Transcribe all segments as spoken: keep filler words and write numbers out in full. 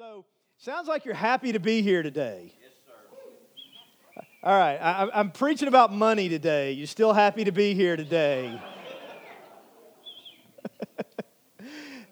So, sounds like you're happy to be here today. Yes, sir. All right, I, I'm preaching about money today. You're still happy to be here today.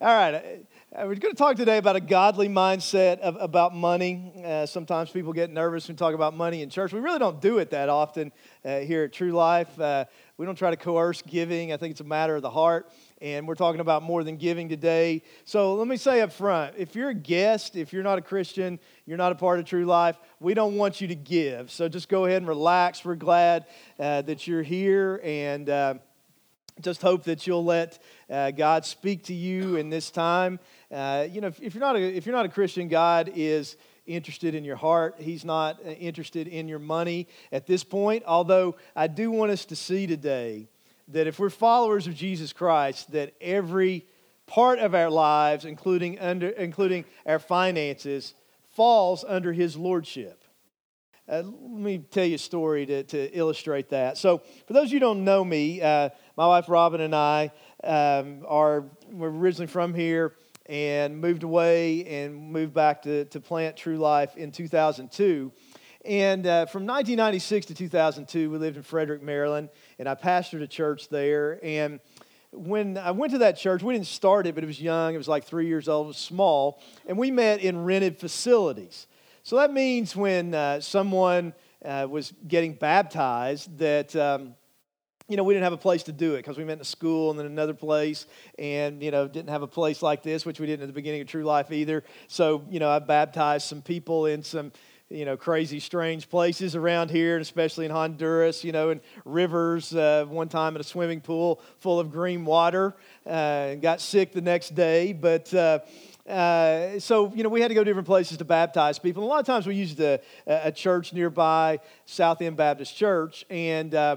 All right, we're going to talk today about a godly mindset of, about money. Uh, sometimes people get nervous when we talk about money in church. We really don't do it that often uh, here at True Life. Uh, we don't try to coerce giving. I think it's a matter of the heart. And we're talking about more than giving today. So let me say up front, if you're a guest, if you're not a Christian, you're not a part of True Life, we don't want you to give. So just go ahead and relax. We're glad uh, that you're here, and uh, just hope that you'll let uh, God speak to you in this time. Uh, you know, if, if you're not a, if you're not a Christian, God is interested in your heart. He's not interested in your money at this point, although I do want us to see today that if we're followers of Jesus Christ, that every part of our lives, including under, including our finances, falls under His lordship. Uh, let me tell you a story to, to illustrate that. So, for those of you who don't know me, uh, my wife Robin and I um, are we're originally from here and moved away and moved back to, to plant True Life in two thousand two. And uh, from nineteen ninety-six to two thousand two, we lived in Frederick, Maryland, and I pastored a church there. And when I went to that church, we didn't start it, but it was young. It was like three years old. It was small. And we met in rented facilities. So that means when uh, someone uh, was getting baptized that, um, you know, we didn't have a place to do it because we met in a school and then another place and, you know, didn't have a place like this, which we didn't at the beginning of True Life either. So, you know, I baptized some people in some you know, crazy, strange places around here, and especially in Honduras, you know, in rivers, uh, one time in a swimming pool full of green water, uh, and got sick the next day. But uh, uh, so, you know, we had to go to different places to baptize people. And a lot of times we used a, a church nearby, South End Baptist Church, and uh,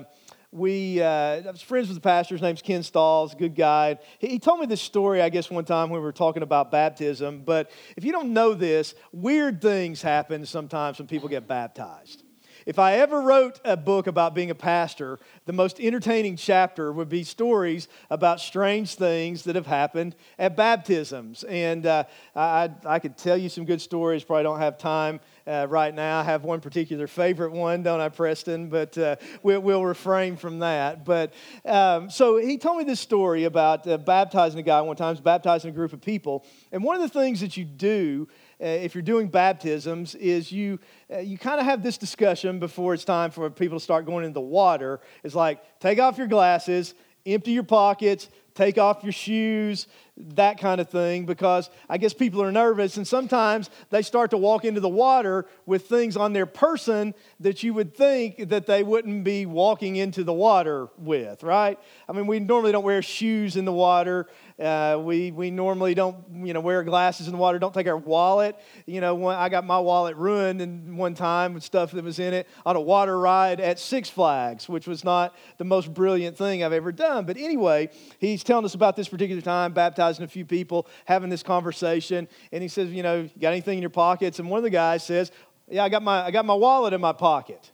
we, uh, I was friends with the pastor. His name's Ken Stahls, good guy. He, he told me this story, I guess, one time when we were talking about baptism. But if you don't know this, weird things happen sometimes when people get baptized. If I ever wrote a book about being a pastor, the most entertaining chapter would be stories about strange things that have happened at baptisms. And uh, I, I could tell you some good stories, probably don't have time uh, right now. I have one particular favorite one, don't I, Preston? But uh, we, we'll refrain from that. But um, so he told me this story about uh, baptizing a guy one time, baptizing a group of people. And one of the things that you do Uh, if you're doing baptisms, is you uh, you kind of have this discussion before it's time for people to start going into the water. It's like, take off your glasses, empty your pockets, take off your shoes, that kind of thing, because I guess people are nervous, and sometimes they start to walk into the water with things on their person that you would think that they wouldn't be walking into the water with, right? I mean, we normally don't wear shoes in the water. Uh, we we normally don't, you know, wear glasses in the water, don't take our wallet. You know, one, I got my wallet ruined in one time with stuff that was in it on a water ride at Six Flags, which was not the most brilliant thing I've ever done. But anyway, he's telling us about this particular time, baptizing a few people, having this conversation. And he says, you know, you got anything in your pockets? And one of the guys says, yeah, I got my I got my wallet in my pocket.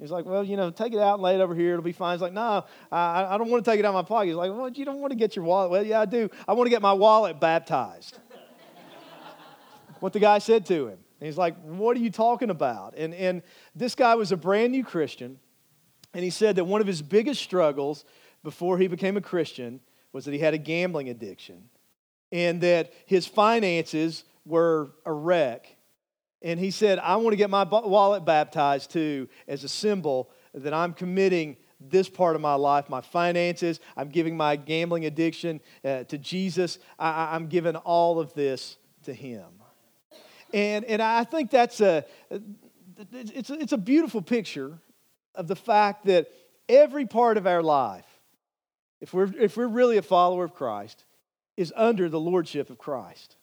He's like, well, you know, take it out and lay it over here. It'll be fine. He's like, no, I, I don't want to take it out of my pocket. He's like, well, you don't want to get your wallet. Well, yeah, I do. I want to get my wallet baptized. What the guy said to him. And he's like, what are you talking about? And, and this guy was a brand new Christian. And he said that one of his biggest struggles before he became a Christian was that he had a gambling addiction. And that his finances were a wreck. And he said, I want to get my wallet baptized too as a symbol that I'm committing this part of my life, my finances. I'm giving my gambling addiction uh, to Jesus. I- I'm giving all of this to Him. And and I think that's a it's, a, it's a beautiful picture of the fact that every part of our life, if we're if we're really a follower of Christ, is under the lordship of Christ.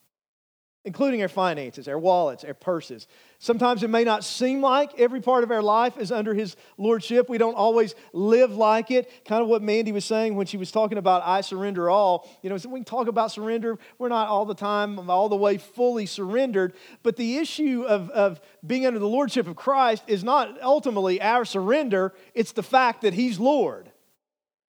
Including our finances, our wallets, our purses. Sometimes it may not seem like every part of our life is under His lordship. We don't always live like it. Kind of what Mandy was saying when she was talking about I surrender all. You know, we can talk about surrender. We're not all the time, all the way fully surrendered. But the issue of, of being under the lordship of Christ is not ultimately our surrender. It's the fact that He's Lord.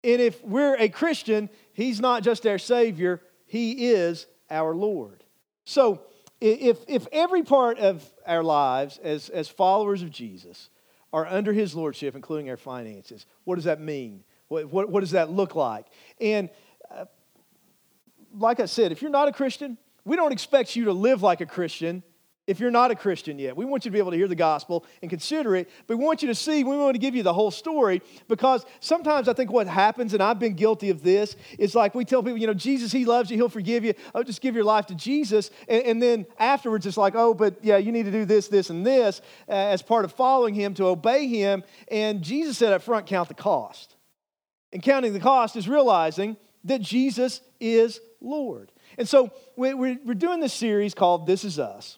And if we're a Christian, He's not just our Savior. He is our Lord. So If if every part of our lives as, as followers of Jesus are under his lordship, including our finances, what does that mean? What, what, what does that look like? And uh, like I said, if you're not a Christian, we don't expect you to live like a Christian if you're not a Christian yet. We want you to be able to hear the gospel and consider it, but we want you to see, we want to give you the whole story, because sometimes I think what happens, and I've been guilty of this, is like we tell people, you know, Jesus, he loves you, he'll forgive you, oh, just give your life to Jesus, and, and then afterwards it's like, oh, but yeah, you need to do this, this, and this uh, as part of following him, to obey him, and Jesus said up front, count the cost. And counting the cost is realizing that Jesus is Lord. And so we're doing this series called This Is Us.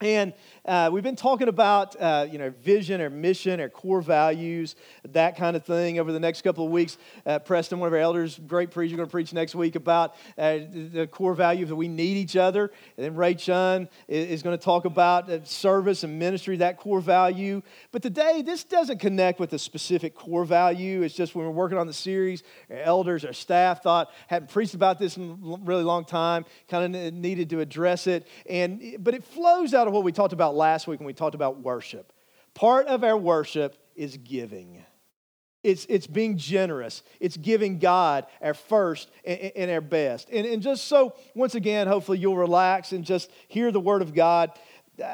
And uh, we've been talking about, uh, you know, vision or mission or core values, that kind of thing over the next couple of weeks. Uh, Preston, one of our elders, great preacher, going to preach next week about uh, the core value that we need each other. And then Ray Chun is going to talk about service and ministry, that core value. But today, this doesn't connect with a specific core value. It's just when we're working on the series, our elders, our staff thought, hadn't preached about this in a really long time, kind of needed to address it. And but it flows out of what we talked about last week when we talked about worship. Part of our worship is giving. It's it's being generous. It's giving God our first and, and our best. And, and just so, once again, hopefully you'll relax and just hear the word of God.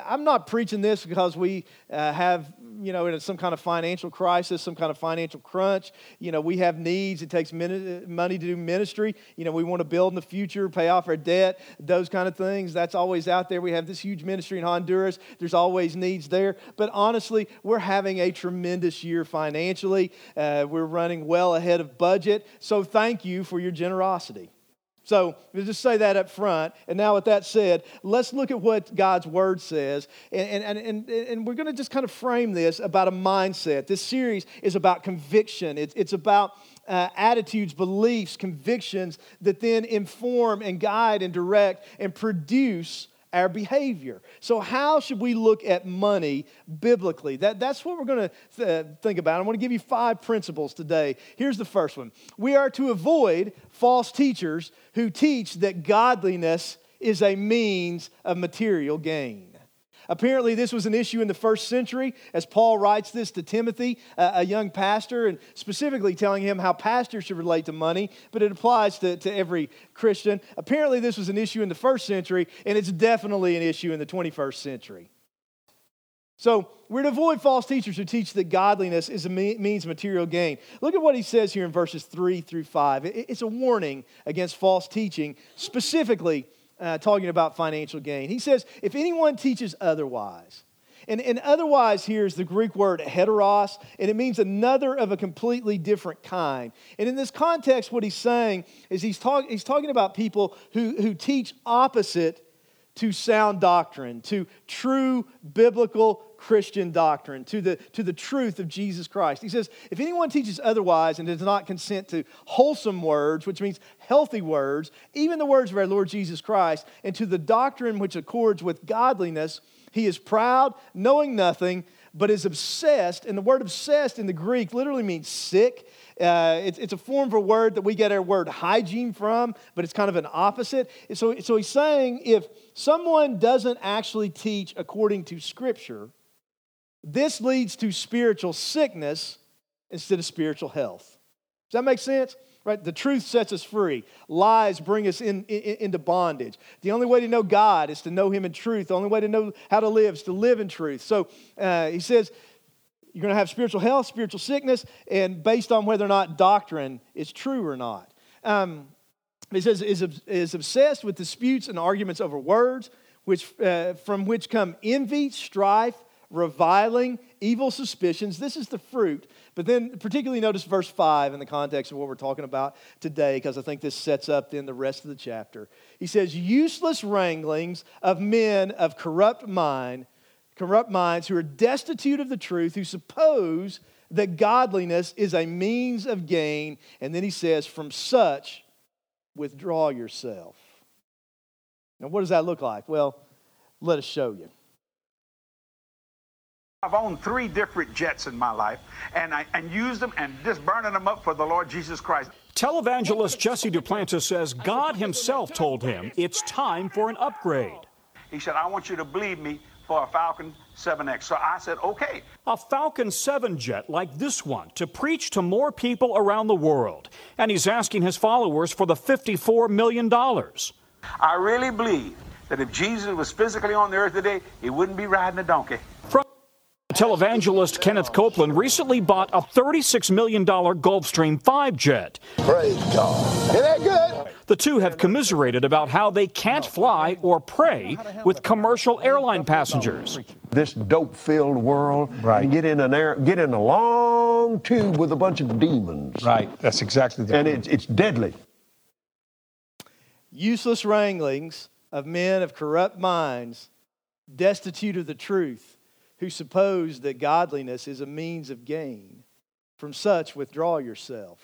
I'm not preaching this because we uh, have, you know, some kind of financial crisis, some kind of financial crunch. You know, we have needs. It takes mini- money to do ministry. You know, we want to build in the future, pay off our debt, those kind of things. That's always out there. We have this huge ministry in Honduras. There's always needs there. But honestly, we're having a tremendous year financially. Uh, we're running well ahead of budget. So thank you for your generosity. So we'll just say that up front. And now with that said, let's look at what God's Word says. And, and, and, and we're going to just kind of frame this about a mindset. This series is about conviction. It's, it's about uh, attitudes, beliefs, convictions that then inform and guide and direct and produce our behavior. So how should we look at money biblically? That, that's what we're going to th- think about. I'm going to give you five principles today. Here's the first one. We are to avoid false teachers who teach that godliness is a means of material gain. Apparently, this was an issue in the first century, as Paul writes this to Timothy, a young pastor, and specifically telling him how pastors should relate to money, but it applies to, to every Christian. Apparently, this was an issue in the first century, and it's definitely an issue in the twenty-first century. So we're to avoid false teachers who teach that godliness is a means of material gain. Look at what he says here in verses three through five. It's a warning against false teaching, specifically Uh, talking about financial gain. He says, if anyone teaches otherwise, and, and otherwise here is the Greek word heteros, and it means another of a completely different kind. And in this context, what he's saying is he's, talk, he's talking about people who, who teach opposite to sound doctrine, to true biblical Christian doctrine, to the, to the truth of Jesus Christ. He says, if anyone teaches otherwise and does not consent to wholesome words, which means healthy words, even the words of our Lord Jesus Christ, and to the doctrine which accords with godliness, he is proud, knowing nothing, but is obsessed. And the word obsessed in the Greek literally means sick. Uh, it's, it's a form of a word that we get our word hygiene from, but it's kind of an opposite. So, so he's saying if someone doesn't actually teach according to Scripture, this leads to spiritual sickness instead of spiritual health. Does that make sense? Right? The truth sets us free. Lies bring us in, in, into bondage. The only way to know God is to know Him in truth. The only way to know how to live is to live in truth. So uh, he says you're going to have spiritual health, spiritual sickness, and based on whether or not doctrine is true or not. Um, he says is, is obsessed with disputes and arguments over words, which uh, from which come envy, strife, reviling, evil suspicions. This is the fruit. But then particularly notice verse five in the context of what we're talking about today, because I think this sets up then the rest of the chapter. He says, useless wranglings of men of corrupt mind, corrupt minds who are destitute of the truth, who suppose that godliness is a means of gain. And then he says, from such, withdraw yourself. Now, what does that look like? Well, let us show you. I've owned three different jets in my life, and I and used them and just burning them up for the Lord Jesus Christ. Televangelist Jesse Duplantis says God himself told him it's time for an upgrade. He said, I want you to believe me for a Falcon seven X. So I said, okay. A Falcon seven jet like this one to preach to more people around the world. And he's asking his followers for the fifty-four million dollars. I really believe that if Jesus was physically on the earth today, he wouldn't be riding a donkey. From televangelist Kenneth Copeland recently bought a thirty-six million dollars Gulfstream five jet. Praise God. Isn't that good? The two have commiserated about how they can't fly or pray with commercial airline passengers. This dope-filled world, right. You get in an air, get in a long tube with a bunch of demons. Right, that's exactly the And it's, it's deadly. Useless wranglings of men of corrupt minds, destitute of the truth, who suppose that godliness is a means of gain. From such, withdraw yourself.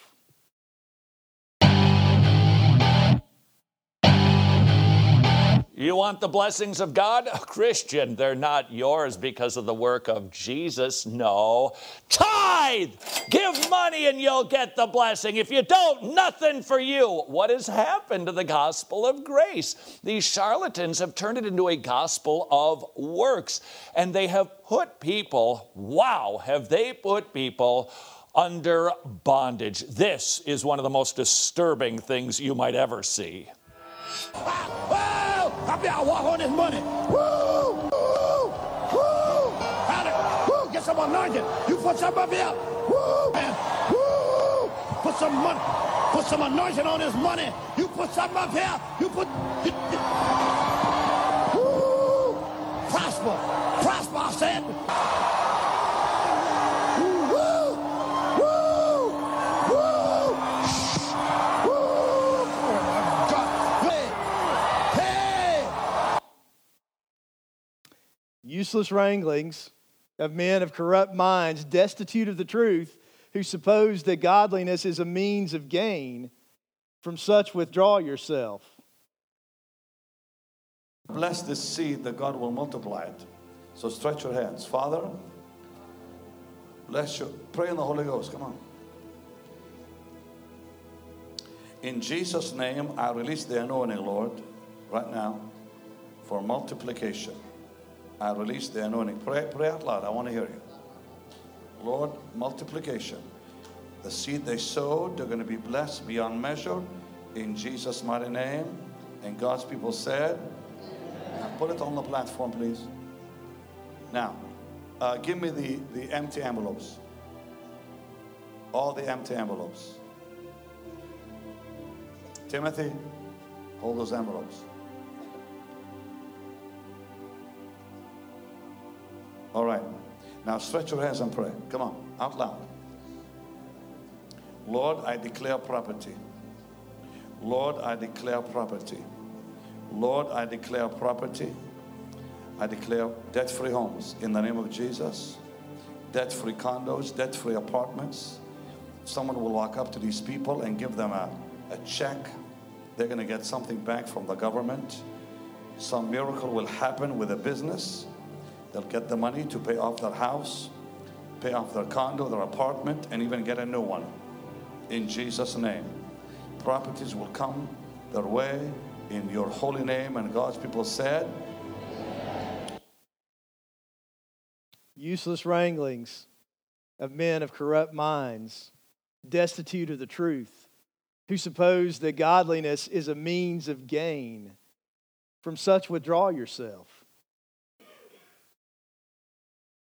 You want the blessings of God? Christian, they're not yours because of the work of Jesus. No. Tithe! Give money and you'll get the blessing. If you don't, nothing for you. What has happened to the gospel of grace? These charlatans have turned it into a gospel of works. And they have put people, wow, have they put people under bondage. This is one of the most disturbing things you might ever see. Wow! I'll be out walk on this money. Woo! Woo! Woo! Howdy! Woo! Get some anointing. You put some up here. Woo! Man. Woo! Put some money. Put some anointing on this money. You put something up here. You put. You, you. Woo! Prosper. Prosper, I said. Useless wranglings of men of corrupt minds, destitute of the truth, who suppose that godliness is a means of gain. From such, withdraw yourself. Bless this seed that God will multiply it. So stretch your hands. Father, bless you. Pray in the Holy Ghost. Come on. In Jesus' name, I release the anointing, Lord, right now for multiplication. I release the anointing. Pray, pray out loud. I want to hear you. Lord, multiplication. The seed they sowed, they're going to be blessed beyond measure. In Jesus' mighty name. And God's people said, now put it on the platform, please. Now, uh, give me the, the empty envelopes. All the empty envelopes. Timothy, hold those envelopes. All right. Now stretch your hands and pray. Come on, out loud. Lord, I declare property. Lord, I declare property. Lord, I declare property. I declare debt-free homes in the name of Jesus. Debt-free condos, debt-free apartments. Someone will walk up to these people and give them a, a check. They're going to get something back from the government. Some miracle will happen with a business. They'll get the money to pay off their house, pay off their condo, their apartment, and even get a new one. In Jesus' name. Properties will come their way in your holy name. And God's people said, useless wranglings of men of corrupt minds, destitute of the truth, who suppose that godliness is a means of gain. From such, withdraw yourself.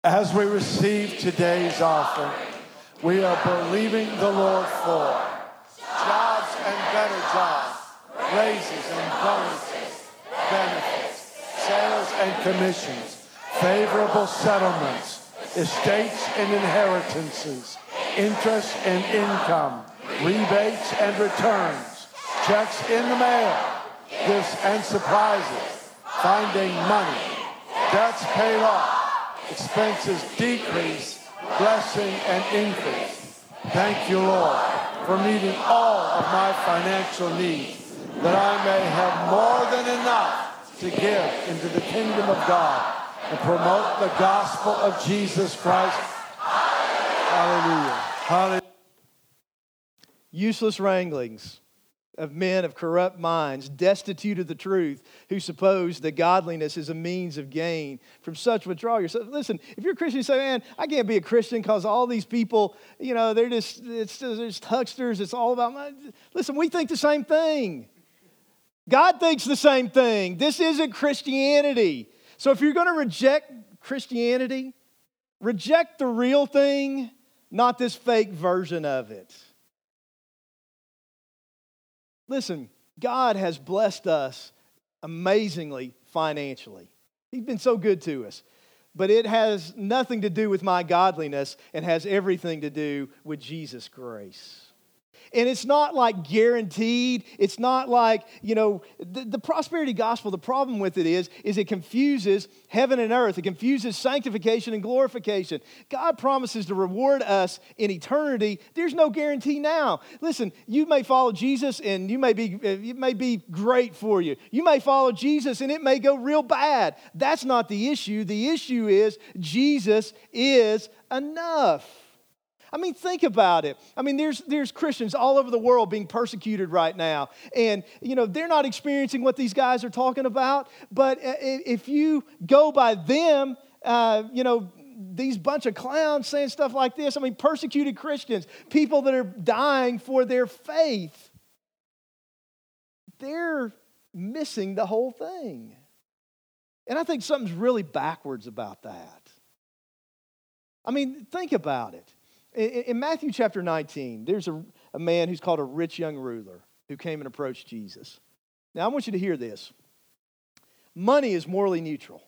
As we receive today's offering, we are believing the Lord for jobs and better jobs, raises and bonuses, benefits, sales and commissions, favorable settlements, estates and inheritances, interest and income, rebates and returns, checks in the mail, gifts and surprises, finding money, debts paid off, expenses decrease, blessing and increase. Thank you, Lord, for meeting all of my financial needs, that I may have more than enough to give into the kingdom of God and promote the gospel of Jesus Christ. Hallelujah. Hallelujah. Useless wranglings of men of corrupt minds, destitute of the truth, who suppose that godliness is a means of gain. From such withdraw yourself. Listen, if you're a Christian, you say, man, I can't be a Christian because all these people, you know, they're just, it's just hucksters. It's all about my... Listen, we think the same thing. God thinks the same thing. This isn't Christianity. So if you're going to reject Christianity, reject the real thing, not this fake version of it. Listen, God has blessed us amazingly financially. He's been so good to us. But it has nothing to do with my godliness. It has everything to do with Jesus' grace. And it's not like guaranteed. It's not like, you know, the, the prosperity gospel, the problem with it is, is it confuses heaven and earth. It confuses sanctification and glorification. God promises to reward us in eternity. There's no guarantee now. Listen, you may follow Jesus and you may be, it may be great for you. You may follow Jesus and it may go real bad. That's not the issue. The issue is Jesus is enough. I mean, think about it. I mean, there's there's Christians all over the world being persecuted right now. And, you know, they're not experiencing what these guys are talking about. But if you go by them, uh, you know, these bunch of clowns saying stuff like this. I mean, persecuted Christians, people that are dying for their faith. They're missing the whole thing. And I think something's really backwards about that. I mean, think about it. In Matthew chapter nineteen, there's a, a man who's called a rich young ruler who came and approached Jesus. Now, I want you to hear this. Money is morally neutral.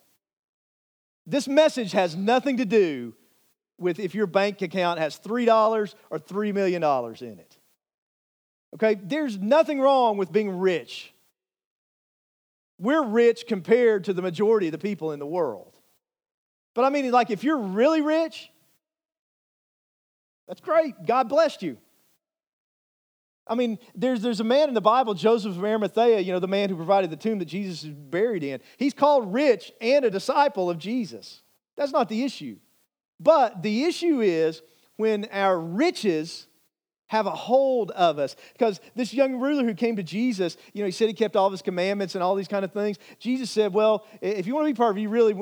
This message has nothing to do with if your bank account has three dollars or three million dollars in it. Okay, there's nothing wrong with being rich. We're rich compared to the majority of the people in the world. But I mean, like, if you're really rich... That's great. God blessed you. I mean, there's there's a man in the Bible, Joseph of Arimathea, you know, the man who provided the tomb that Jesus is buried in. He's called rich and a disciple of Jesus. That's not the issue. But the issue is when our riches have a hold of us. Because this young ruler who came to Jesus, you know, he said he kept all of his commandments and all these kind of things. Jesus said, well, if you want to be perfect, you really,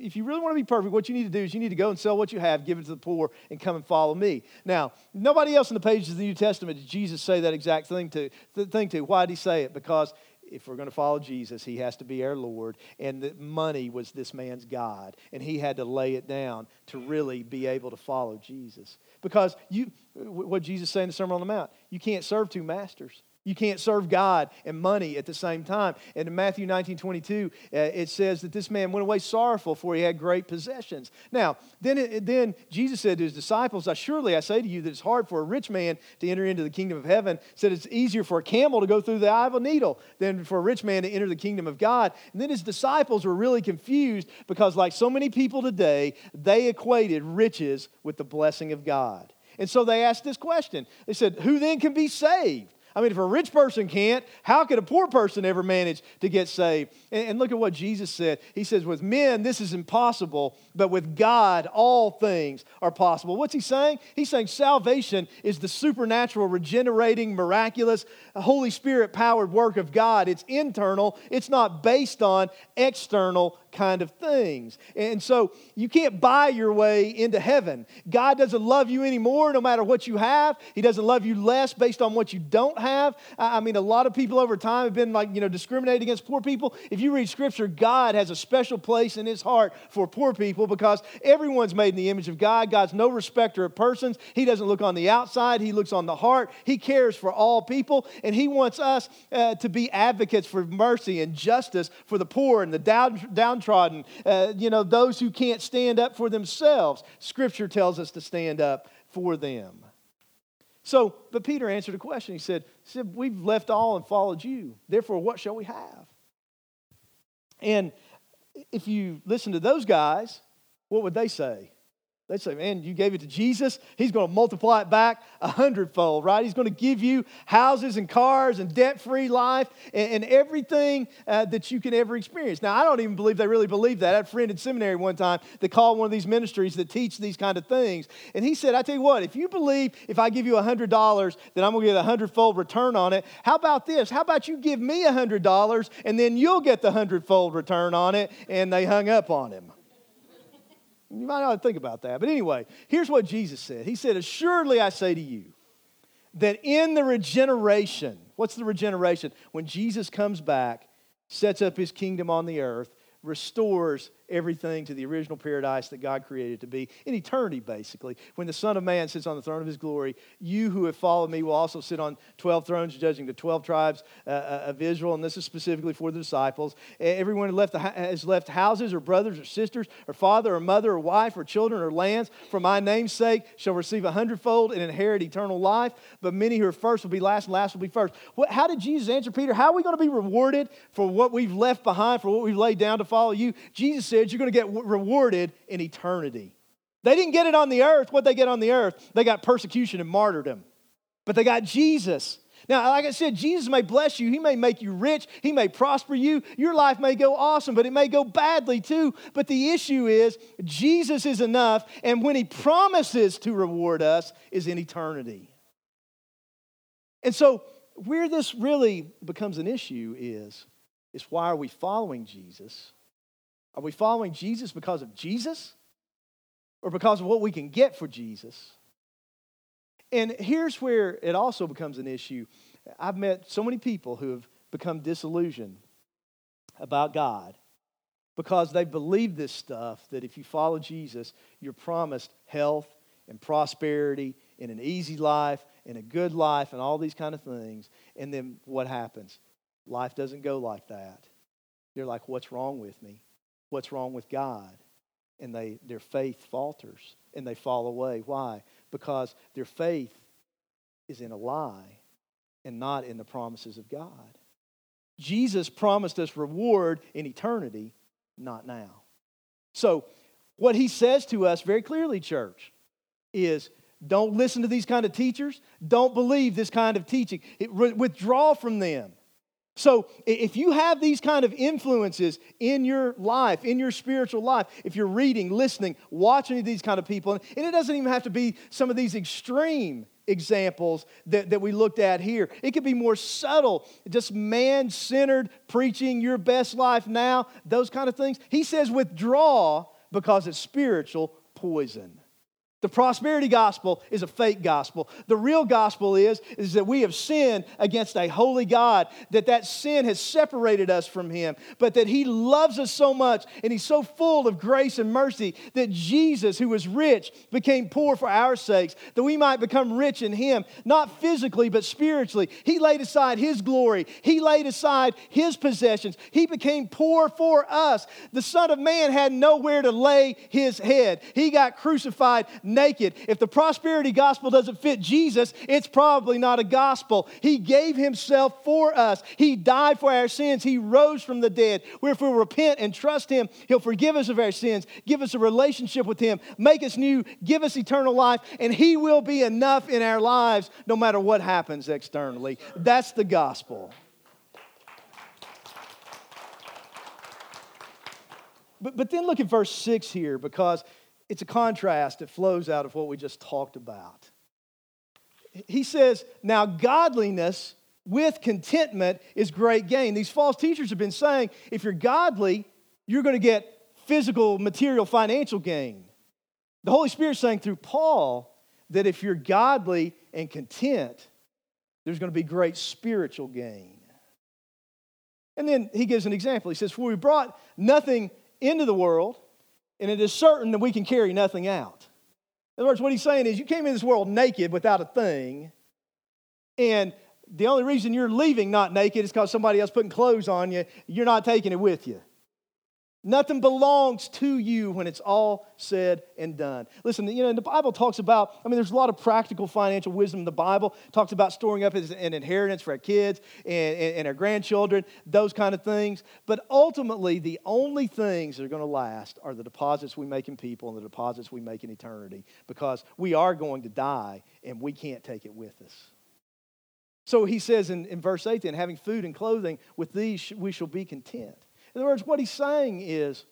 if you really want to be perfect, what you need to do is you need to go and sell what you have, give it to the poor, and come and follow me. Now, nobody else in the pages of the New Testament did Jesus say that exact thing to. Thing to. Why did he say it? Because if we're going to follow Jesus, he has to be our Lord. And that money was this man's God. And he had to lay it down to really be able to follow Jesus. Because you, what Jesus said in the Sermon on the Mount, you can't serve two masters. You can't serve God and money at the same time. And in Matthew nineteen twenty-two, it says that this man went away sorrowful, for he had great possessions. Now, then, it, then Jesus said to his disciples, I surely I say to you that it's hard for a rich man to enter into the kingdom of heaven. He said it's easier for a camel to go through the eye of a needle than for a rich man to enter the kingdom of God. And then his disciples were really confused because, like so many people today, they equated riches with the blessing of God. And so they asked this question. They said, who then can be saved? I mean, if a rich person can't, how could a poor person ever manage to get saved? And, and look at what Jesus said. He says, with men, this is impossible, but with God, all things are possible. What's he saying? He's saying salvation is the supernatural, regenerating, miraculous, Holy Spirit-powered work of God. It's internal. It's not based on external kind of things. And so you can't buy your way into heaven. God doesn't love you anymore no matter what you have. He doesn't love you less based on what you don't have. I mean, a lot of people over time have been like, you know, discriminated against poor people. If you read Scripture, God has a special place in His heart for poor people because everyone's made in the image of God. God's no respecter of persons. He doesn't look on the outside. He looks on the heart. He cares for all people, and He wants us uh, to be advocates for mercy and justice for the poor and the down down. And, uh, you know, those who can't stand up for themselves. Scripture tells us to stand up for them. So, but Peter answered a question. He said, he said, we've left all and followed you. Therefore, what shall we have? And if you listen to those guys, what would they say? They'd say, man, you gave it to Jesus. He's going to multiply it back a hundredfold, right? He's going to give you houses and cars and debt-free life and, and everything uh, that you can ever experience. Now, I don't even believe they really believe that. I had a friend in seminary one time that called one of these ministries that teach these kind of things. And he said, I tell you what, if you believe if I give you a hundred dollars, then I'm going to get a hundredfold return on it. How about this? How about you give me a hundred dollars and then you'll get the hundredfold return on it? And they hung up on him. You might not think about that. But anyway, here's what Jesus said. He said, assuredly I say to you that in the regeneration, what's the regeneration? When Jesus comes back, sets up his kingdom on the earth, restores everything to the original paradise that God created to be in eternity, basically. When the Son of Man sits on the throne of his glory, you who have followed me will also sit on twelve thrones, judging the twelve tribes uh, of Israel, and this is specifically for the disciples. Everyone who left the, has left houses or brothers or sisters or father or mother or wife or children or lands for my name's sake shall receive a hundredfold and inherit eternal life, but many who are first will be last and last will be first. What, how did Jesus answer Peter? How are we going to be rewarded for what we've left behind, for what we've laid down to follow you? Jesus said, you're going to get rewarded in eternity. They didn't get it on the earth. What they get on the earth? They got persecution and martyrdom. But they got Jesus. Now, like I said, Jesus may bless you. He may make you rich. He may prosper you. Your life may go awesome, but it may go badly too. But the issue is Jesus is enough, and when he promises to reward us is in eternity. And so where this really becomes an issue is, is why are we following Jesus? Are we following Jesus because of Jesus or because of what we can get for Jesus? And here's where it also becomes an issue. I've met so many people who have become disillusioned about God because they believe this stuff, that if you follow Jesus, you're promised health and prosperity and an easy life and a good life and all these kind of things. And then what happens? Life doesn't go like that. They're like, what's wrong with me? What's wrong with God? And they their faith falters and they fall away. Why? Because their faith is in a lie and not in the promises of God. Jesus promised us reward in eternity, not now. So what he says to us very clearly, church, is don't listen to these kind of teachers. Don't believe this kind of teaching. It, withdraw from them. So if you have these kind of influences in your life, in your spiritual life, if you're reading, listening, watching these kind of people, and it doesn't even have to be some of these extreme examples that, that we looked at here. It could be more subtle, just man-centered, preaching your best life now, those kind of things. He says withdraw because it's spiritual poison. The prosperity gospel is a fake gospel. The real gospel is, is that we have sinned against a holy God, that that sin has separated us from him, but that he loves us so much and he's so full of grace and mercy that Jesus, who was rich, became poor for our sakes, that we might become rich in him, not physically but spiritually. He laid aside his glory. He laid aside his possessions. He became poor for us. The Son of Man had nowhere to lay his head. He got crucified naked. If the prosperity gospel doesn't fit Jesus, it's probably not a gospel. He gave himself for us. He died for our sins. He rose from the dead. Where if we repent and trust him, he'll forgive us of our sins, give us a relationship with him, make us new, give us eternal life, and he will be enough in our lives no matter what happens externally. That's the gospel. But, but then look at verse six here, because it's a contrast that flows out of what we just talked about. He says, now godliness with contentment is great gain. These false teachers have been saying, if you're godly, you're going to get physical, material, financial gain. The Holy Spirit's saying through Paul that if you're godly and content, there's going to be great spiritual gain. And then he gives an example. He says, for we brought nothing into the world, and it is certain that we can carry nothing out. In other words, what he's saying is you came in this world naked without a thing, and the only reason you're leaving not naked is because somebody else putting clothes on you. You're not taking it with you. Nothing belongs to you when it's all said and done. Listen, you know, and the Bible talks about, I mean, there's a lot of practical financial wisdom in the Bible. It talks about storing up as an inheritance for our kids and, and, and our grandchildren, those kind of things. But ultimately, the only things that are going to last are the deposits we make in people and the deposits we make in eternity, because we are going to die and we can't take it with us. So he says in, in verse eight, then, having food and clothing, with these we shall be content. In other words, what he's saying is,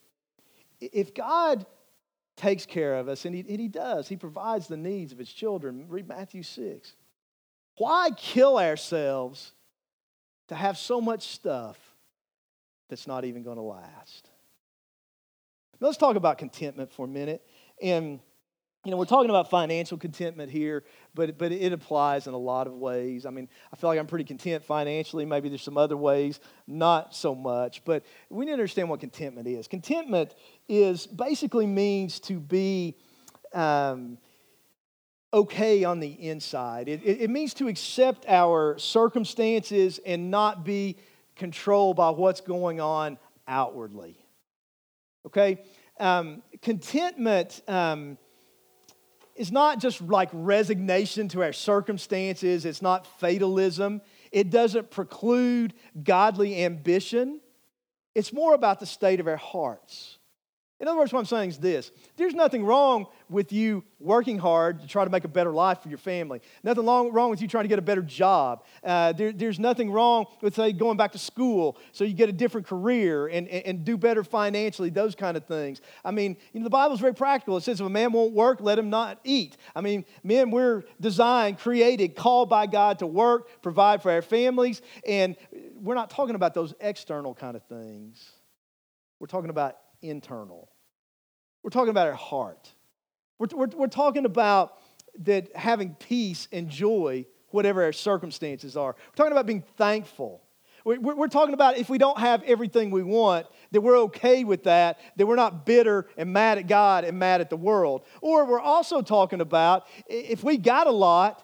if God takes care of us, and he, and he does, he provides the needs of his children, read Matthew six, why kill ourselves to have so much stuff that's not even going to last? Now, let's talk about contentment for a minute. And, you know, we're talking about financial contentment here, but but it applies in a lot of ways. I mean, I feel like I'm pretty content financially. Maybe there's some other ways, not so much. But we need to understand what contentment is. Contentment is basically means to be um, okay on the inside. It, it, it means to accept our circumstances and not be controlled by what's going on outwardly. Okay? Um, contentment... Um, It's not just like resignation to our circumstances. It's not fatalism. It doesn't preclude godly ambition. It's more about the state of our hearts. In other words, what I'm saying is this. There's nothing wrong with you working hard to try to make a better life for your family. Nothing wrong with you trying to get a better job. Uh, there, there's nothing wrong with, say, going back to school so you get a different career and, and, and do better financially, those kind of things. I mean, you know, the Bible's very practical. It says if a man won't work, let him not eat. I mean, men, we're designed, created, called by God to work, provide for our families, and we're not talking about those external kind of things. We're talking about internal. We're talking about our heart. We're, we're, we're talking about that having peace and joy, whatever our circumstances are. We're talking about being thankful. We're, we're talking about if we don't have everything we want, that we're okay with that, that we're not bitter and mad at God and mad at the world. Or we're also talking about if we got a lot,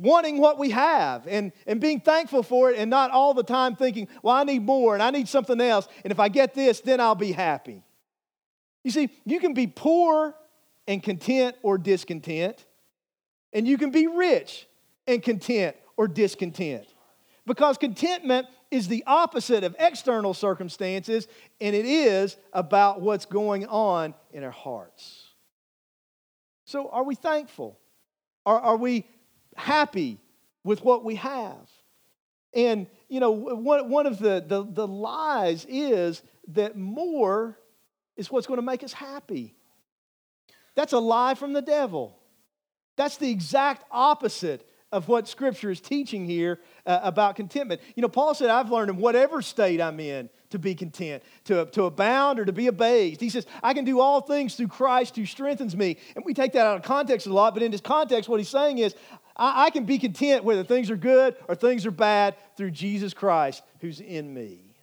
wanting what we have and, and being thankful for it and not all the time thinking, well, I need more and I need something else, and if I get this, then I'll be happy. You see, you can be poor and content or discontent, and you can be rich and content or discontent, because contentment is the opposite of external circumstances, and it is about what's going on in our hearts. So are we thankful? Are, are we happy with what we have? And, you know, one, one of the, the, the lies is that more is what's going to make us happy. That's a lie from the devil. That's the exact opposite of what Scripture is teaching here uh, about contentment. You know, Paul said, I've learned in whatever state I'm in to be content, to, to abound or to be abased. He says, I can do all things through Christ who strengthens me. And we take that out of context a lot, but in this context, what he's saying is, I can be content whether things are good or things are bad through Jesus Christ who's in me.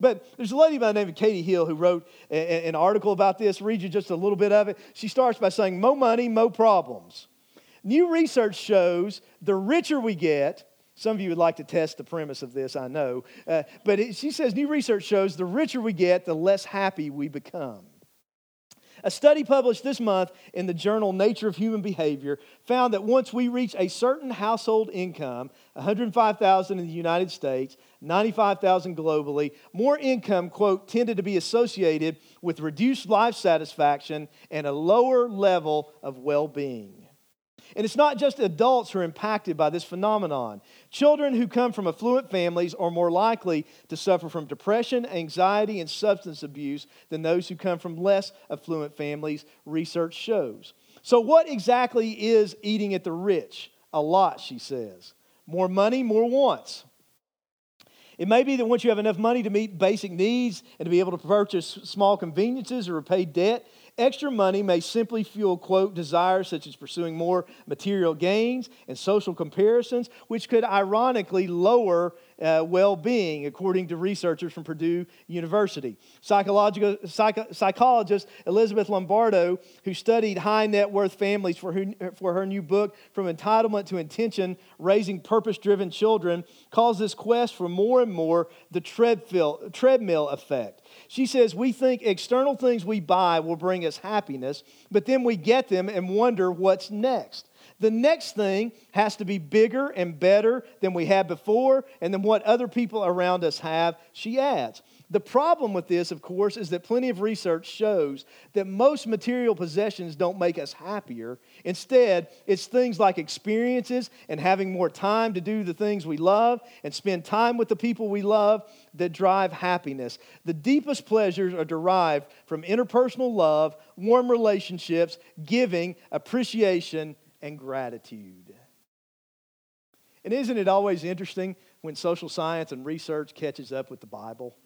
But there's a lady by the name of Katie Hill who wrote a, a, an article about this. Read you just a little bit of it. She starts by saying, "Mo money, mo problems." New research shows the richer we get, some of you would like to test the premise of this, I know, uh, but it, she says new research shows the richer we get, the less happy we become. A study published this month in the journal Nature of Human Behavior found that once we reach a certain household income, one hundred five thousand dollars in the United States, ninety-five thousand dollars globally, more income, quote, tended to be associated with reduced life satisfaction and a lower level of well-being. And it's not just adults who are impacted by this phenomenon. Children who come from affluent families are more likely to suffer from depression, anxiety, and substance abuse than those who come from less affluent families, research shows. So what exactly is eating at the rich? A lot, she says. More money, more wants. It may be that once you have enough money to meet basic needs and to be able to purchase small conveniences or repay debt, extra money may simply fuel, quote, desires such as pursuing more material gains and social comparisons, which could ironically lower uh, well-being, according to researchers from Purdue University. Psychological, psych, psychologist Elizabeth Lombardo, who studied high-net-worth families for her, for her new book, From Entitlement to Intention, Raising Purpose-Driven Children, calls this quest for more and more the treadmill, treadmill effect. She says, we think external things we buy will bring us happiness, but then we get them and wonder what's next. The next thing has to be bigger and better than we had before and than what other people around us have, she adds. The problem with this, of course, is that plenty of research shows that most material possessions don't make us happier. Instead, it's things like experiences and having more time to do the things we love and spend time with the people we love that drive happiness. The deepest pleasures are derived from interpersonal love, warm relationships, giving, appreciation, and gratitude. And isn't it always interesting when social science and research catches up with the Bible?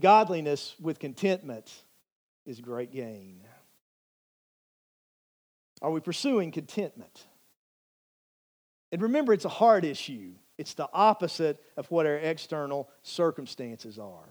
Godliness with contentment is great gain. Are we pursuing contentment? And remember, it's a heart issue. It's the opposite of what our external circumstances are.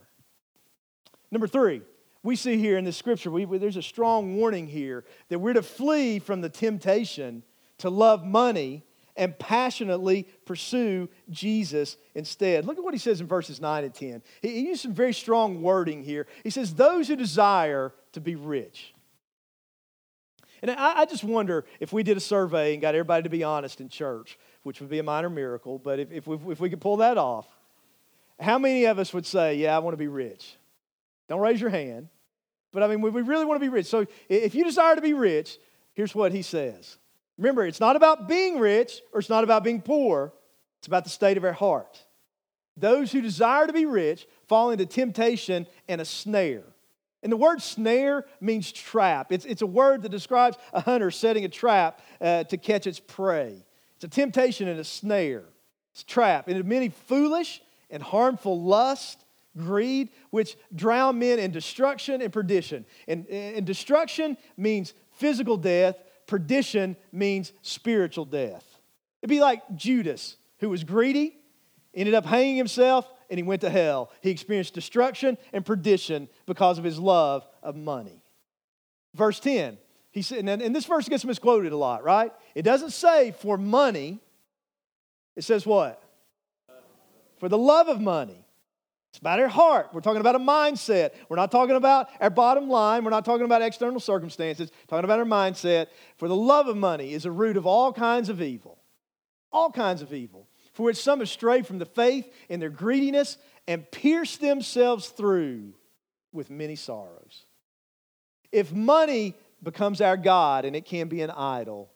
Number three, we see here in the scripture, we, we, there's a strong warning here that we're to flee from the temptation to love money and passionately pursue Jesus instead. Look at what he says in verses nine and ten. He, he used some very strong wording here. He says, those who desire to be rich. And I, I just wonder if we did a survey and got everybody to be honest in church, which would be a minor miracle, but if, if, we, if we could pull that off, how many of us would say, yeah, I want to be rich? Don't raise your hand. But I mean, we really want to be rich. So if you desire to be rich, here's what he says. Remember, it's not about being rich or it's not about being poor. It's about the state of our heart. Those who desire to be rich fall into temptation and a snare. And the word snare means trap. It's, it's a word that describes a hunter setting a trap uh, to catch its prey. It's a temptation and a snare. It's a trap. And many foolish and harmful lusts, greed, which drown men in destruction and perdition. And, and destruction means physical death. Perdition means spiritual death. It'd be like Judas, who was greedy, ended up hanging himself, and he went to hell. He experienced destruction and perdition because of his love of money. Verse ten, he said, and this verse gets misquoted a lot, right? It doesn't say for money. It says what? For the love of money. It's about our heart. We're talking about a mindset. We're not talking about our bottom line. We're not talking about external circumstances. We're talking about our mindset. For the love of money is a root of all kinds of evil. All kinds of evil. For which some have strayed from the faith in their greediness and pierced themselves through with many sorrows. If money becomes our God and it can be an idol,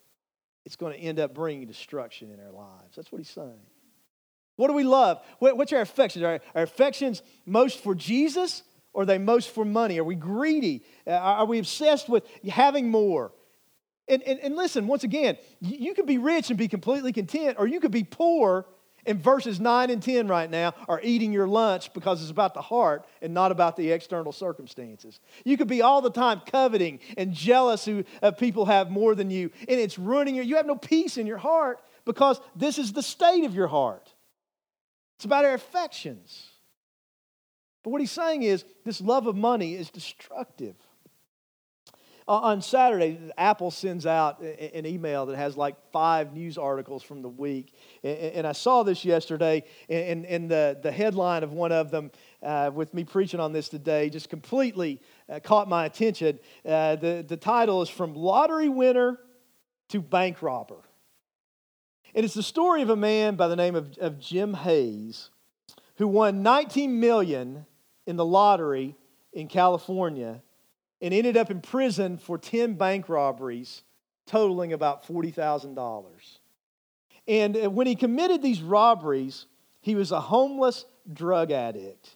it's going to end up bringing destruction in our lives. That's what he's saying. What do we love? What's our affections? Are our affections most for Jesus or are they most for money? Are we greedy? Are we obsessed with having more? And, and, and listen, once again, you could be rich and be completely content, or you could be poor, and verses nine and ten right now are eating your lunch because it's about the heart and not about the external circumstances. You could be all the time coveting and jealous of people who have more than you, and it's ruining you. You have no peace in your heart because this is the state of your heart. It's about our affections. But what he's saying is this love of money is destructive. Uh, on Saturday, Apple sends out an email that has like five news articles from the week. And, and I saw this yesterday, and, and the, the headline of one of them, uh, with me preaching on this today, just completely uh, caught my attention. Uh, the, the title is From Lottery Winner to Bank Robber. And it's the story of a man by the name of, of Jim Hayes who won nineteen million dollars in the lottery in California and ended up in prison for ten bank robberies totaling about forty thousand dollars. And when he committed these robberies, he was a homeless drug addict.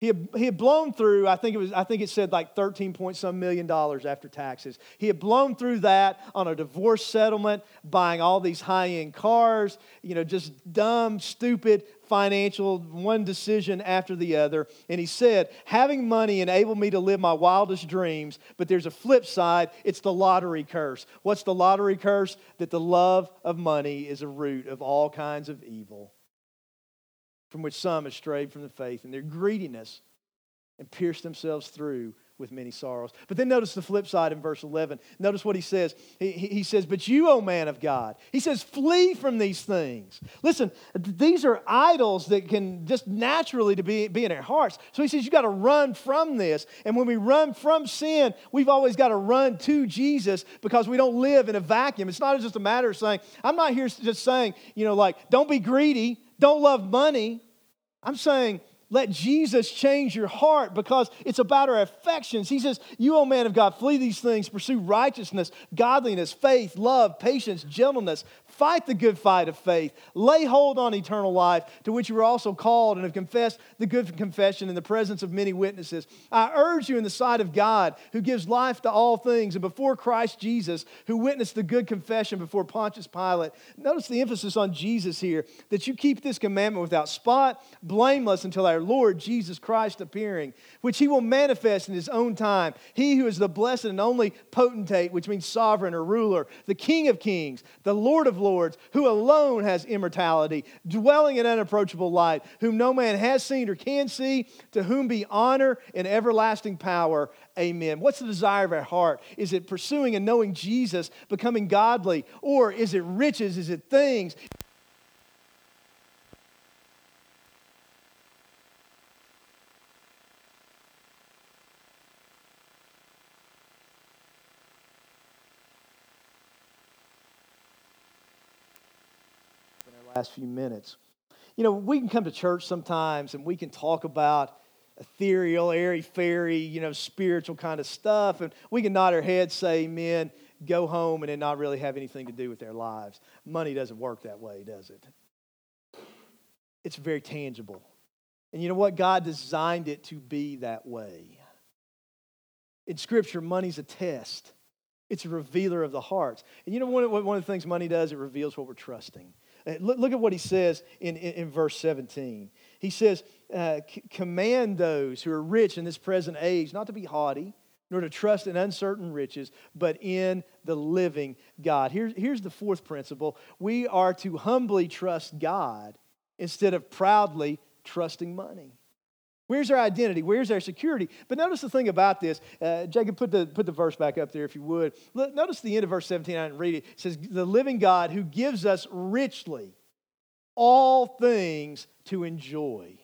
He had, he had blown through, I think it was, I think it said like thirteen point some million dollars after taxes. He had blown through that on a divorce settlement, buying all these high-end cars, you know, just dumb, stupid financial, one decision after the other. And he said, having money enabled me to live my wildest dreams, but there's a flip side, it's the lottery curse. What's the lottery curse? That the love of money is a root of all kinds of evil, from which some have strayed from the faith in their greediness and pierced themselves through with many sorrows. But then notice the flip side in verse eleven. Notice what he says. He, he says, but you, O man of God. He says, flee from these things. Listen, these are idols that can just naturally to be, be in our hearts. So he says, you got to run from this. And when we run from sin, we've always got to run to Jesus because we don't live in a vacuum. It's not just a matter of saying, I'm not here just saying, you know, like, don't be greedy, don't love money. I'm saying, let Jesus change your heart because it's about our affections. He says, you, O man of God, flee these things, pursue righteousness, godliness, faith, love, patience, gentleness. Fight the good fight of faith. Lay hold on eternal life to which you were also called and have confessed the good confession in the presence of many witnesses. I urge you in the sight of God who gives life to all things and before Christ Jesus who witnessed the good confession before Pontius Pilate. Notice the emphasis on Jesus here, that you keep this commandment without spot, blameless until our Lord Jesus Christ appearing, which he will manifest in his own time. He who is the blessed and only potentate, which means sovereign or ruler, the King of kings, the Lord of lords, who alone has immortality, dwelling in unapproachable light, whom no man has seen or can see, to whom be honor and everlasting power. Amen. What's the desire of our heart? Is it pursuing and knowing Jesus, becoming godly, or is it riches? Is it things? Last few minutes. You know, we can come to church sometimes and we can talk about ethereal, airy-fairy, you know, spiritual kind of stuff, and we can nod our heads, say amen, go home, and then not really have anything to do with their lives. Money doesn't work that way, does it? It's very tangible. And you know what? God designed it to be that way. In Scripture, money's a test. It's a revealer of the hearts. And you know one of, one of the things money does? It reveals what we're trusting. Look at what he says in, in, in verse seventeen. He says, uh, command those who are rich in this present age not to be haughty, nor to trust in uncertain riches, but in the living God. Here, here's the fourth principle. We are to humbly trust God instead of proudly trusting money. Where's our identity? Where's our security? But notice the thing about this. Uh, Jacob, put the, put the verse back up there if you would. Look, notice the end of verse seventeen. I didn't read it. It says, the living God who gives us richly all things to enjoy.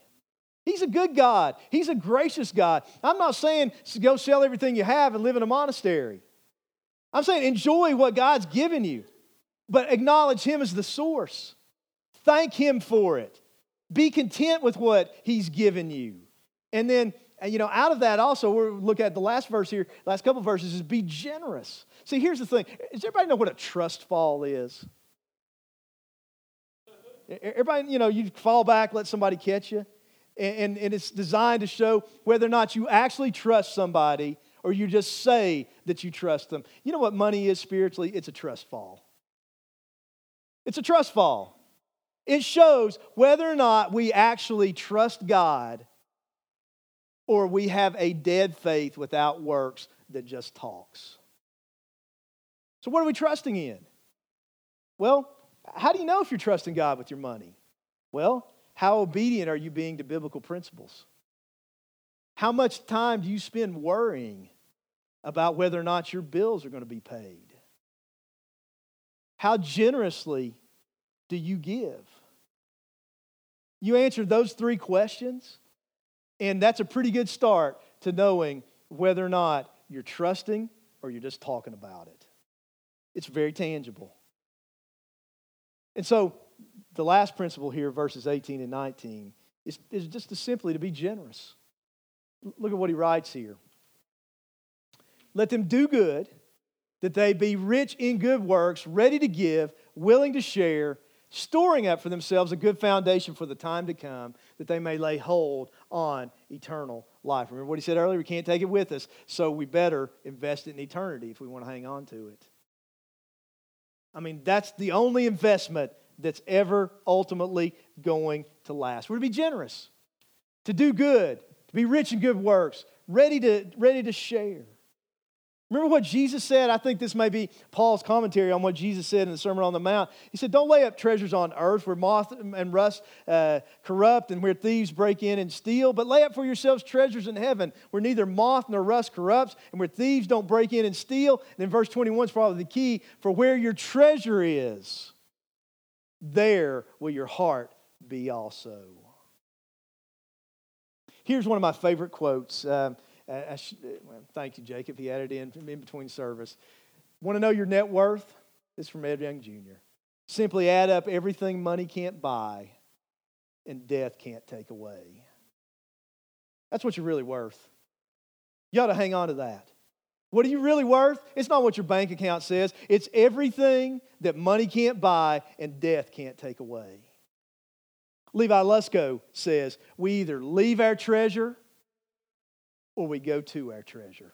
He's a good God. He's a gracious God. I'm not saying go sell everything you have and live in a monastery. I'm saying enjoy what God's given you, but acknowledge Him as the source. Thank Him for it. Be content with what He's given you. And then, you know, out of that also, we're looking at the last verse here, last couple of verses, is be generous. See, here's the thing. Does everybody know what a trust fall is? Everybody, you know, you fall back, let somebody catch you. And, and it's designed to show whether or not you actually trust somebody or you just say that you trust them. You know what money is spiritually? It's a trust fall. It's a trust fall. It shows whether or not we actually trust God or we have a dead faith without works that just talks. So what are we trusting in? Well, how do you know if you're trusting God with your money? Well, how obedient are you being to biblical principles? How much time do you spend worrying about whether or not your bills are going to be paid? How generously do you give? You answer those three questions, and that's a pretty good start to knowing whether or not you're trusting or you're just talking about it. It's very tangible. And so the last principle here, verses eighteen and nineteen, is, is just to simply to be generous. Look at what he writes here. Let them do good, that they be rich in good works, ready to give, willing to share, storing up for themselves a good foundation for the time to come, that they may lay hold on eternal life. Remember what he said earlier? We can't take it with us, so we better invest it in eternity if we want to hang on to it. I mean, that's the only investment that's ever ultimately going to last. We're to be generous, to do good, to be rich in good works, ready to, ready to share. Remember what Jesus said? I think this may be Paul's commentary on what Jesus said in the Sermon on the Mount. He said, don't lay up treasures on earth where moth and rust uh, corrupt and where thieves break in and steal, but lay up for yourselves treasures in heaven where neither moth nor rust corrupts and where thieves don't break in and steal. And then verse twenty-one is probably the key. For where your treasure is, there will your heart be also. Here's one of my favorite quotes. Um, I should, well, thank you, Jacob. He added in in between service. Want to know your net worth? It's from Ed Young Junior Simply add up everything money can't buy and death can't take away. That's what you're really worth. You ought to hang on to that. What are you really worth? It's not what your bank account says. It's everything that money can't buy and death can't take away. Levi Lusko says, we either leave our treasure or we go to our treasure.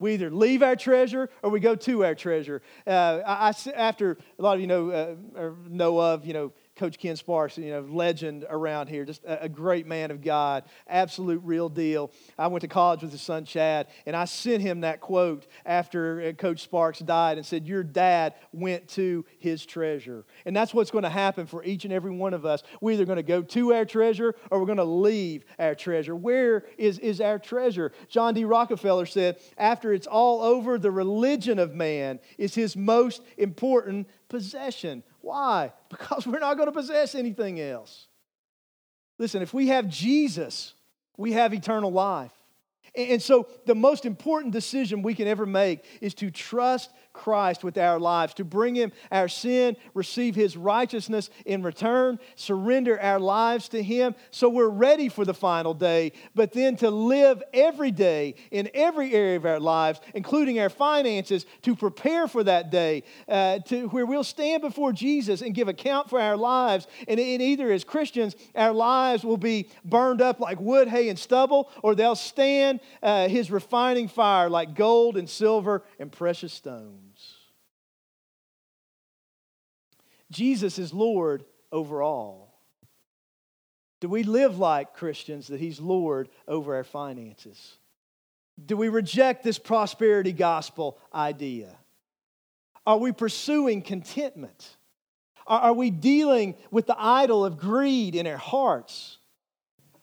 We either leave our treasure or we go to our treasure. Uh, I, I, after a lot of you know uh, or know of, you know, Coach Ken Sparks, you know, legend around here, just a, a great man of God, absolute real deal. I went to college with his son Chad, and I sent him that quote after Coach Sparks died and said, your dad went to his treasure. And that's what's going to happen for each and every one of us. We're either going to go to our treasure or we're going to leave our treasure. Where is, is our treasure? John D. Rockefeller said, after it's all over, the religion of man is his most important possession. Why? Because we're not going to possess anything else. Listen, if we have Jesus, we have eternal life. And so the most important decision we can ever make is to trust Christ with our lives, to bring Him our sin, receive His righteousness in return, surrender our lives to Him so we're ready for the final day, but then to live every day in every area of our lives, including our finances, to prepare for that day, uh, to where we'll stand before Jesus and give account for our lives. And, and either as Christians, our lives will be burned up like wood, hay, and stubble, or they'll stand Uh, his refining fire like gold and silver and precious stones. Jesus is Lord over all. Do we live like Christians that He's Lord over our finances? Do we reject this prosperity gospel idea? Are we pursuing contentment? Are, are we dealing with the idol of greed in our hearts?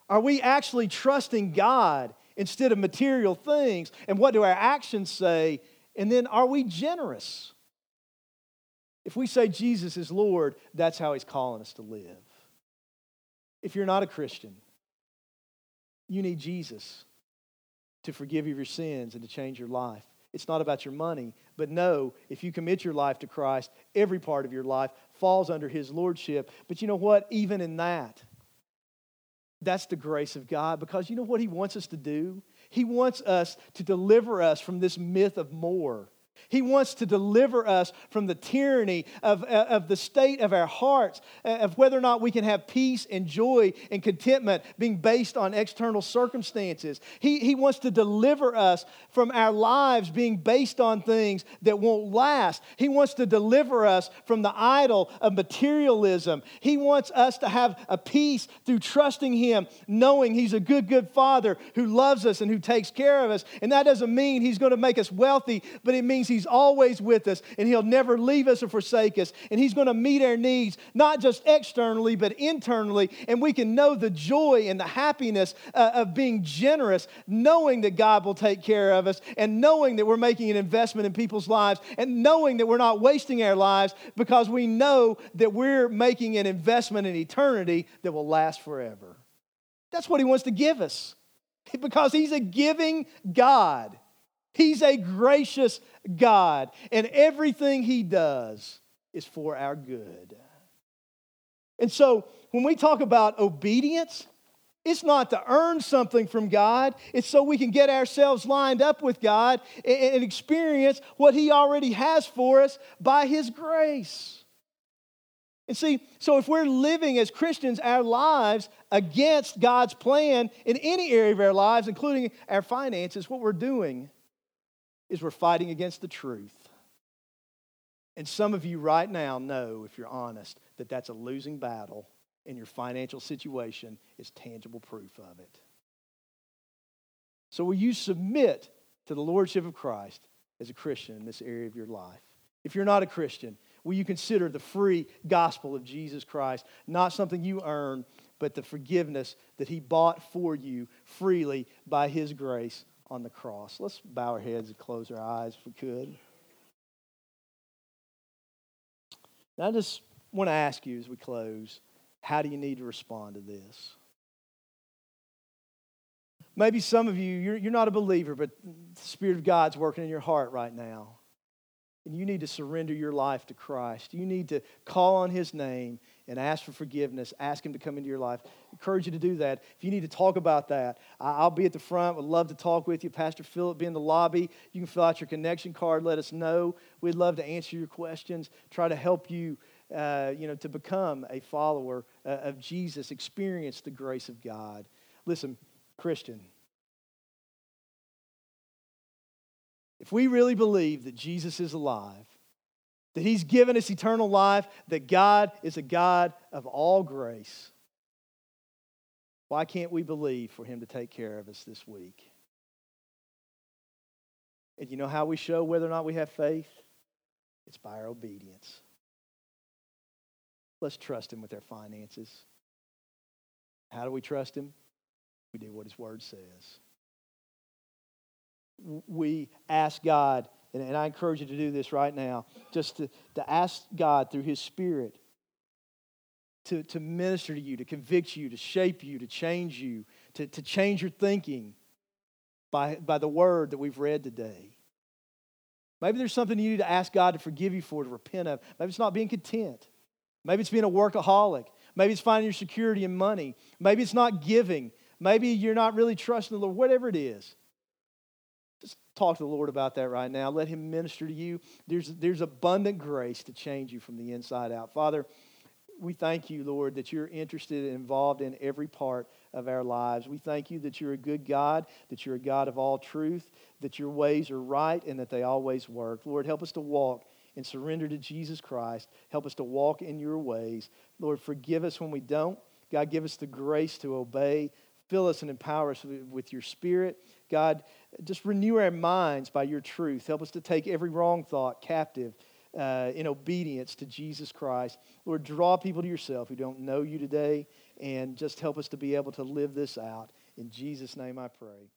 Are we actually trusting God instead of material things? And what do our actions say? And then, are we generous? If we say Jesus is Lord, that's how He's calling us to live. If you're not a Christian, you need Jesus to forgive you of your sins and to change your life. It's not about your money, but no, if you commit your life to Christ, every part of your life falls under His lordship. But you know what? Even in that, that's the grace of God, because you know what He wants us to do? He wants us to deliver us from this myth of more. He wants to deliver us from the tyranny of, of the state of our hearts, of whether or not we can have peace and joy and contentment being based on external circumstances. He, he wants to deliver us from our lives being based on things that won't last. He wants to deliver us from the idol of materialism. He wants us to have a peace through trusting Him, knowing He's a good, good Father who loves us and who takes care of us. And that doesn't mean He's going to make us wealthy, but it means He's always with us, and He'll never leave us or forsake us, and He's going to meet our needs, not just externally, but internally, and we can know the joy and the happiness uh, of being generous, knowing that God will take care of us, and knowing that we're making an investment in people's lives, and knowing that we're not wasting our lives, because we know that we're making an investment in eternity that will last forever. That's what He wants to give us, because He's a giving God. He's a gracious God, and everything He does is for our good. And so when we talk about obedience, it's not to earn something from God. It's so we can get ourselves lined up with God and experience what He already has for us by His grace. And see, so if we're living as Christians our lives against God's plan in any area of our lives, including our finances, what we're doing is we're fighting against the truth. And some of you right now know, if you're honest, that that's a losing battle, and your financial situation is tangible proof of it. So will you submit to the lordship of Christ as a Christian in this area of your life? If you're not a Christian, will you consider the free gospel of Jesus Christ, not something you earn, but the forgiveness that he bought for you freely by his grace on the cross? Let's bow our heads and close our eyes if we could. And I just want to ask you as we close, how do you need to respond to this? Maybe some of you, you're, you're not a believer, but the Spirit of God's working in your heart right now. And you need to surrender your life to Christ. You need to call on his name and ask for forgiveness. Ask him to come into your life. I encourage you to do that. If you need to talk about that, I'll be at the front. Would love to talk with you. Pastor Philip be in the lobby. You can fill out your connection card. Let us know. We'd love to answer your questions. Try to help you, uh, you know, to become a follower uh, of Jesus. Experience the grace of God. Listen, Christian, if we really believe that Jesus is alive, that he's given us eternal life, that God is a God of all grace, why can't we believe for him to take care of us this week? And you know how we show whether or not we have faith? It's by our obedience. Let's trust him with our finances. How do we trust him? We do what his word says. We ask God, and I encourage you to do this right now, just to, to ask God through his Spirit to, to minister to you, to convict you, to shape you, to change you, to, to change your thinking by, by the word that we've read today. Maybe there's something you need to ask God to forgive you for, to repent of. Maybe it's not being content. Maybe it's being a workaholic. Maybe it's finding your security in money. Maybe it's not giving. Maybe you're not really trusting the Lord, whatever it is. Just talk to the Lord about that right now. Let him minister to you. There's, there's abundant grace to change you from the inside out. Father, we thank you, Lord, that you're interested and involved in every part of our lives. We thank you that you're a good God, that you're a God of all truth, that your ways are right and that they always work. Lord, help us to walk and surrender to Jesus Christ. Help us to walk in your ways. Lord, forgive us when we don't. God, give us the grace to obey. Fill us and empower us with your Spirit. God, just renew our minds by your truth. Help us to take every wrong thought captive uh, in obedience to Jesus Christ. Lord, draw people to yourself who don't know you today, and just help us to be able to live this out. In Jesus' name I pray.